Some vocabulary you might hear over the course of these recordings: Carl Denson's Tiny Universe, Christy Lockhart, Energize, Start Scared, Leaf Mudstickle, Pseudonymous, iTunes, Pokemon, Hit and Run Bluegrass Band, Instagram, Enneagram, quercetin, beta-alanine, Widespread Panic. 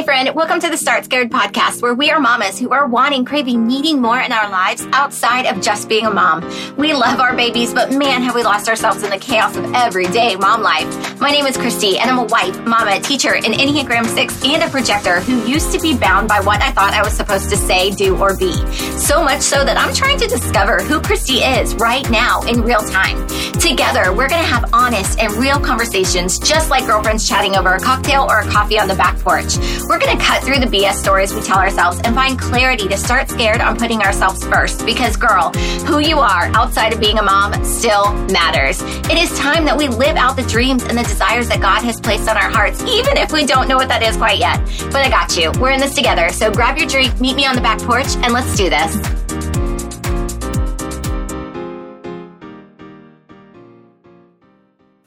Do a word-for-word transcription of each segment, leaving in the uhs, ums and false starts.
Hey friend, welcome to the Start Scared podcast, where we are mamas who are wanting, craving, needing more in our lives outside of just being a mom. We love our babies, but man, have we lost ourselves in the chaos of everyday mom life. My name is Christy, and I'm a wife, mama, teacher, an Enneagram six, and a projector who used to be bound by what I thought I was supposed to say, do, or be. So much so that I'm trying to discover who Christy is right now in real time. Together, we're going to have honest and real conversations, just like girlfriends chatting over a cocktail or a coffee on the back porch. We're going to cut through the B S stories we tell ourselves and find clarity to start scared on putting ourselves first. Because girl, who you are outside of being a mom still matters. It is time that we live out the dreams and the desires that God has placed on our hearts, even if we don't know what that is quite yet. But I got you. We're in this together. So grab your drink, meet me on the back porch, and let's do this.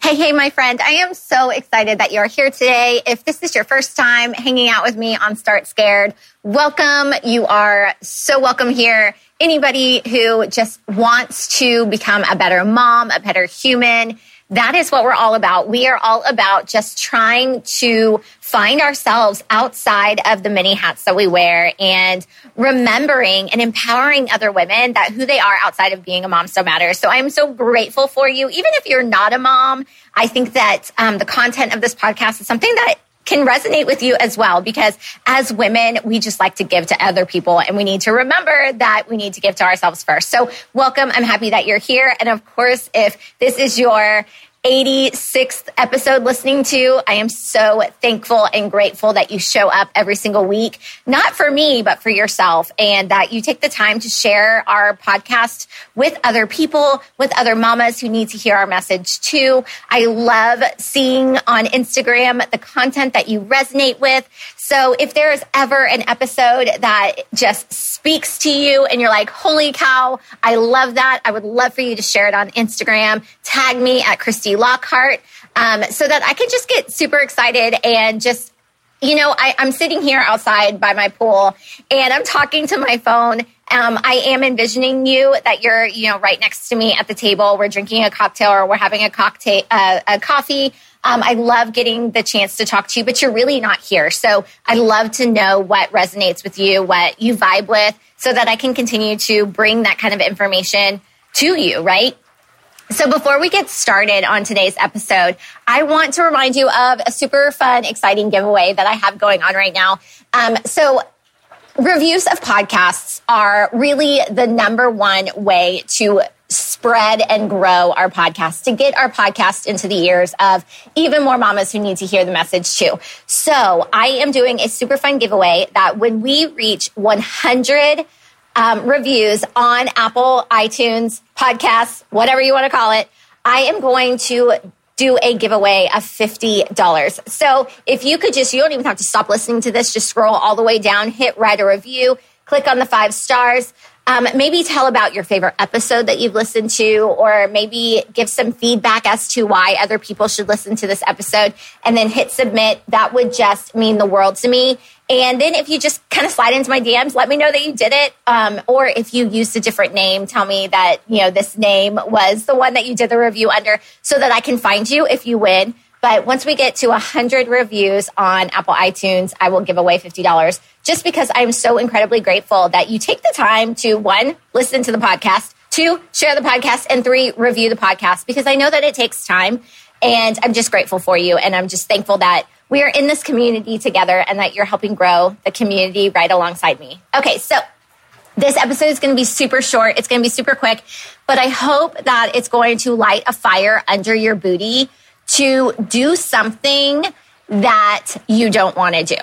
Hey, hey, my friend. I am so excited that you're here today. If this is your first time hanging out with me on Start Scared, welcome. You are so welcome here. Anybody who just wants to become a better mom, a better human, that is what we're all about. We are all about just trying to find ourselves outside of the many hats that we wear and remembering and empowering other women that who they are outside of being a mom still matters. So I'm so grateful for you. Even if you're not a mom, I think that um, the content of this podcast is something that can resonate with you as well, because as women, we just like to give to other people, and we need to remember that we need to give to ourselves first. So welcome. I'm happy that you're here. And of course, if this is your eighty-sixth episode listening to, I am so thankful and grateful that you show up every single week, not for me, but for yourself, and that you take the time to share our podcast with other people, with other mamas who need to hear our message too. I love seeing on Instagram the content that you resonate with. So if there is ever an episode that just speaks to you and you're like, holy cow, I love that, I would love for you to share it on Instagram. Tag me at Christy Lockhart, um, so that I could just get super excited and just, you know, I, I'm sitting here outside by my pool and I'm talking to my phone. Um, I am envisioning you that you're, you know, right next to me at the table. We're drinking a cocktail or we're having a cocktail, uh, a coffee. Um, I love getting the chance to talk to you, but you're really not here. So I love to know what resonates with you, what you vibe with, so that I can continue to bring that kind of information to you, right? So before we get started on today's episode, I want to remind you of a super fun, exciting giveaway that I have going on right now. Um, so reviews of podcasts are really the number one way to spread and grow our podcast, to get our podcast into the ears of even more mamas who need to hear the message too. So I am doing a super fun giveaway that when we reach one hundred Um, reviews on Apple, iTunes, podcasts, whatever you want to call it, I am going to do a giveaway of fifty dollars. So if you could just, you don't even have to stop listening to this, just scroll all the way down, hit write a review, click on the five stars. Um, maybe tell about your favorite episode that you've listened to, or maybe give some feedback as to why other people should listen to this episode, and then hit submit. That would just mean the world to me. And then if you just kind of slide into my D Ms, let me know that you did it. Um, or if you used a different name, tell me that, you know, this name was the one that you did the review under, so that I can find you if you win. But once we get to one hundred reviews on Apple iTunes, I will give away fifty dollars, just because I'm so incredibly grateful that you take the time to, one, listen to the podcast, two, share the podcast, and three, review the podcast, because I know that it takes time. And I'm just grateful for you. And I'm just thankful that we are in this community together and that you're helping grow the community right alongside me. Okay, so this episode is going to be super short. It's going to be super quick. But I hope that it's going to light a fire under your booty to do something that you don't want to do.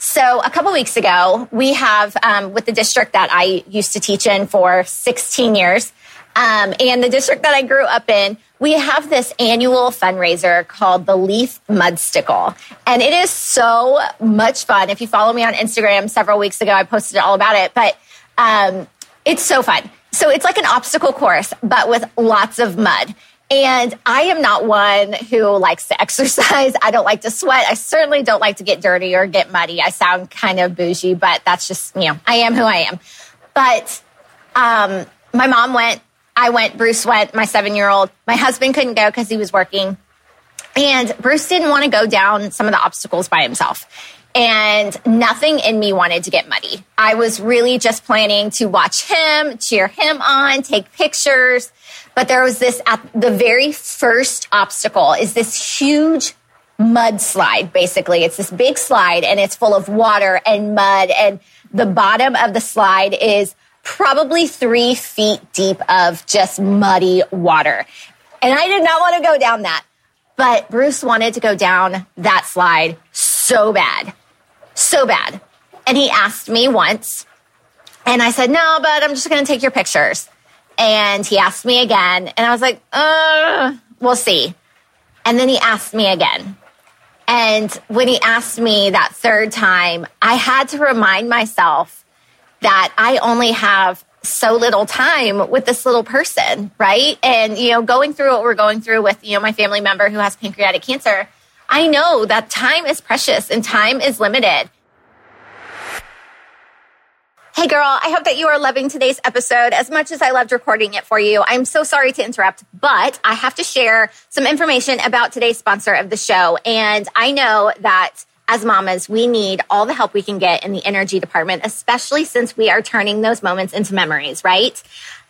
So a couple weeks ago, we have, um, with the district that I used to teach in for sixteen years, um, and the district that I grew up in, we have this annual fundraiser called the Leaf Mudstickle. And it is so much fun. If you follow me on Instagram, several weeks ago, I posted all about it, but um, it's so fun. So it's like an obstacle course, but with lots of mud. And I am not one who likes to exercise. I don't like to sweat. I certainly don't like to get dirty or get muddy. I sound kind of bougie, but that's just, you know, I am who I am. But um, my mom went, I went, Bruce went, my seven-year-old. My husband couldn't go because he was working. And Bruce didn't want to go down some of the obstacles by himself. and nothing in me wanted to get muddy. I was really just planning to watch him, cheer him on, take pictures. But there was this, at the very first obstacle is this huge mudslide, basically. It's this big slide and it's full of water and mud. And the bottom of the slide is probably three feet deep of just muddy water. And I did not want to go down that. But Bruce wanted to go down that slide so bad, so bad. And he asked me once and I said, no, but I'm just going to take your pictures. And he asked me again and I was like, uh, we'll see. And then he asked me again. And when he asked me that third time, I had to remind myself that I only have so little time with this little person, right? And, you know, going through what we're going through with, you know, my family member who has pancreatic cancer, I know that time is precious and time is limited. Hey girl, I hope that you are loving today's episode as much as I loved recording it for you. I'm so sorry to interrupt, but I have to share some information about today's sponsor of the show. And I know that as mamas, we need all the help we can get in the energy department, especially since we are turning those moments into memories, right?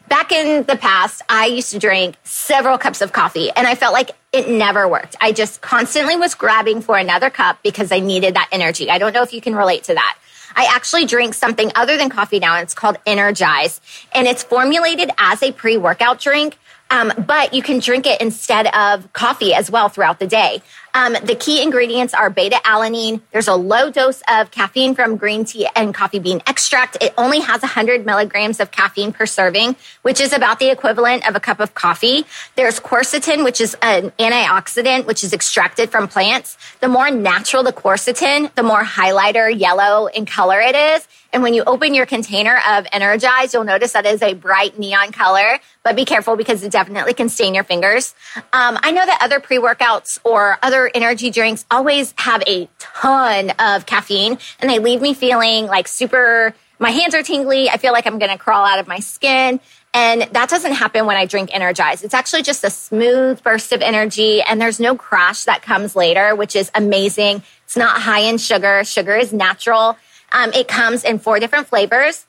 Back in the past, I used to drink several cups of coffee and I felt like it never worked. I just constantly was grabbing for another cup because I needed that energy. I don't know if you can relate to that. I actually drink something other than coffee now, and it's called Energize. And it's formulated as a pre-workout drink, um, but you can drink it instead of coffee as well throughout the day. Um, the key ingredients are beta-alanine. There's a low dose of caffeine from green tea and coffee bean extract. It only has one hundred milligrams of caffeine per serving, which is about the equivalent of a cup of coffee. There's quercetin, which is an antioxidant, which is extracted from plants. The more natural the quercetin, the more highlighter yellow in color it is. And when you open your container of Energize, you'll notice that it is a bright neon color, but be careful because it definitely can stain your fingers. Um, I know that other pre-workouts or other energy drinks always have a ton of caffeine and they leave me feeling like super, my hands are tingly. I feel like I'm going to crawl out of my skin. And that doesn't happen when I drink Energize. It's actually just a smooth burst of energy and there's no crash that comes later, which is amazing. It's not high in sugar. Sugar is natural. Um, it comes in four different flavors,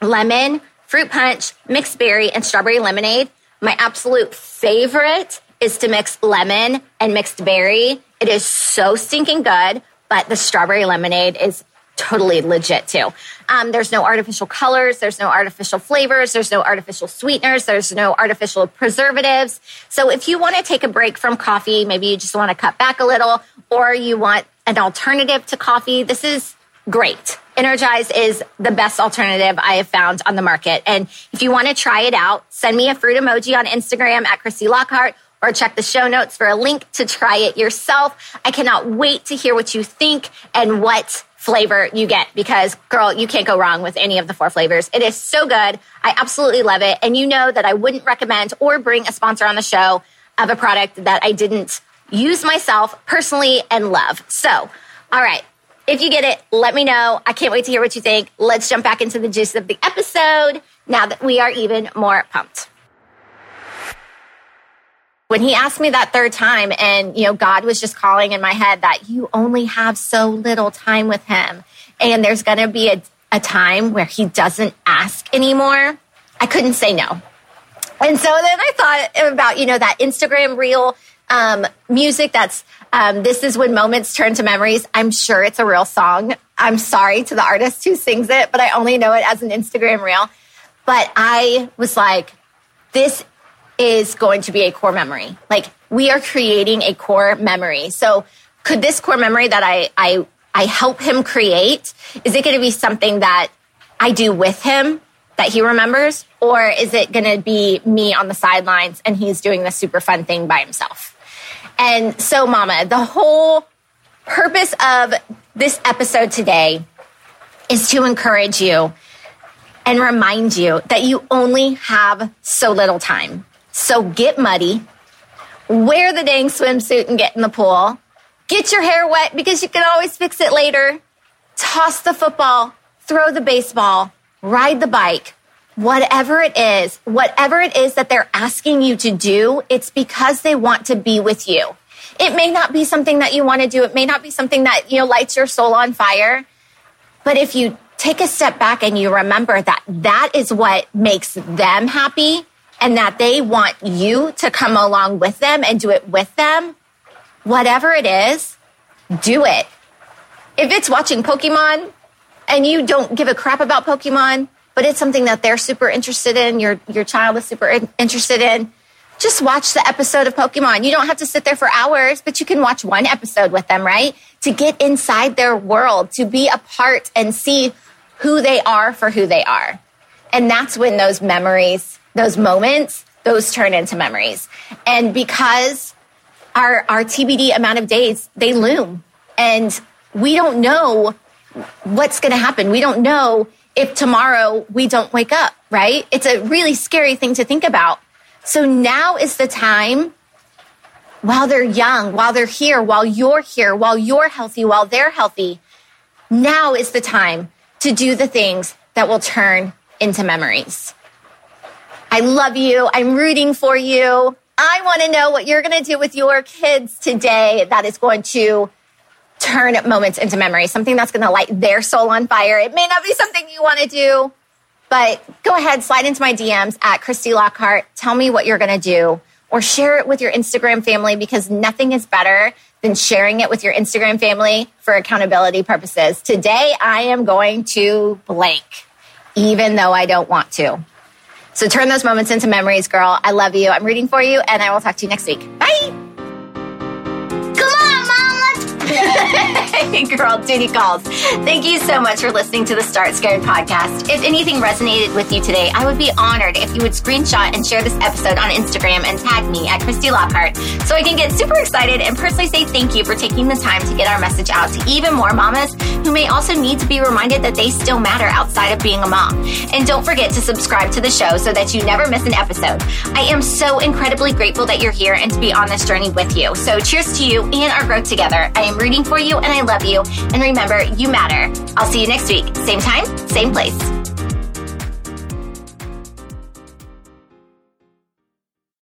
lemon, fruit punch, mixed berry, and strawberry lemonade. My absolute favorite is to mix lemon and mixed berry. It is so stinking good, but the strawberry lemonade is totally legit too. Um, there's no artificial colors. There's no artificial flavors. There's no artificial sweeteners. There's no artificial preservatives. So if you want to take a break from coffee, maybe you just want to cut back a little, or you want an alternative to coffee, this is great. Energize is the best alternative I have found on the market. And if you want to try it out, send me a fruit emoji on Instagram at Christy Lockhart, or check the show notes for a link to try it yourself. I cannot wait to hear what you think and what flavor you get because, girl, you can't go wrong with any of the four flavors. It is so good. I absolutely love it. And you know that I wouldn't recommend or bring a sponsor on the show of a product that I didn't use myself personally and love. So, all right. If you get it, let me know. I can't wait to hear what you think. Let's jump back into the juice of the episode now that we are even more pumped. When he asked me that third time and, you know, God was just calling in my head that you only have so little time with him and there's going to be a, a time where he doesn't ask anymore, I couldn't say no. And so then I thought about, you know, that Instagram reel um, music that's, um, this is when moments turn to memories. I'm sure it's a real song. I'm sorry to the artist who sings it, but I only know it as an Instagram reel. But I was like, this is going to be a core memory. Like we are creating a core memory. So could this core memory that I I I help him create, is it going to be something that I do with him that he remembers? Or is it going to be me on the sidelines and he's doing this super fun thing by himself? And so mama, the whole purpose of this episode today is to encourage you and remind you that you only have so little time. So get muddy, wear the dang swimsuit and get in the pool, get your hair wet because you can always fix it later, toss the football, throw the baseball, ride the bike, whatever it is, whatever it is that they're asking you to do, it's because they want to be with you. It may not be something that you want to do. It may not be something that, you know, lights your soul on fire. But if you take a step back and you remember that that is what makes them happy and that they want you to come along with them and do it with them, whatever it is, do it. If it's watching Pokemon and you don't give a crap about Pokemon, but it's something that they're super interested in, your your child is super in, interested in, just watch the episode of Pokemon. You don't have to sit there for hours, but you can watch one episode with them, right? To get inside their world, to be a part and see who they are for who they are. And that's when those memories, those moments, those turn into memories. And because our, our T B D amount of days, they loom. And we don't know what's going to happen. We don't know if tomorrow we don't wake up, right? It's a really scary thing to think about. So now is the time, while they're young, while they're here, while you're here, while you're healthy, while they're healthy, now is the time to do the things that will turn into memories. I love you. I'm rooting for you. I want to know what you're going to do with your kids today that is going to turn moments into memories, something that's going to light their soul on fire. It may not be something you want to do, but go ahead, slide into my D Ms at Christy Lockhart. Tell me what you're going to do or share it with your Instagram family, because nothing is better than sharing it with your Instagram family for accountability purposes. Today, I am going to blank, even though I don't want to. So turn those moments into memories, girl. I love you. I'm rooting for you, and I will talk to you next week. Bye. Hey, girl, duty calls. Thank you so much for listening to the Start Scared podcast. If anything resonated with you today, I would be honored if you would screenshot and share this episode on Instagram and tag me at Christy Lockhart so I can get super excited and personally say thank you for taking the time to get our message out to even more mamas who may also need to be reminded that they still matter outside of being a mom. And don't forget to subscribe to the show so that you never miss an episode. I am so incredibly grateful that you're here and to be on this journey with you. So cheers to you and our growth together. I am rooting for you and I love you. And remember, you matter. I'll see you next week. Same time, same place.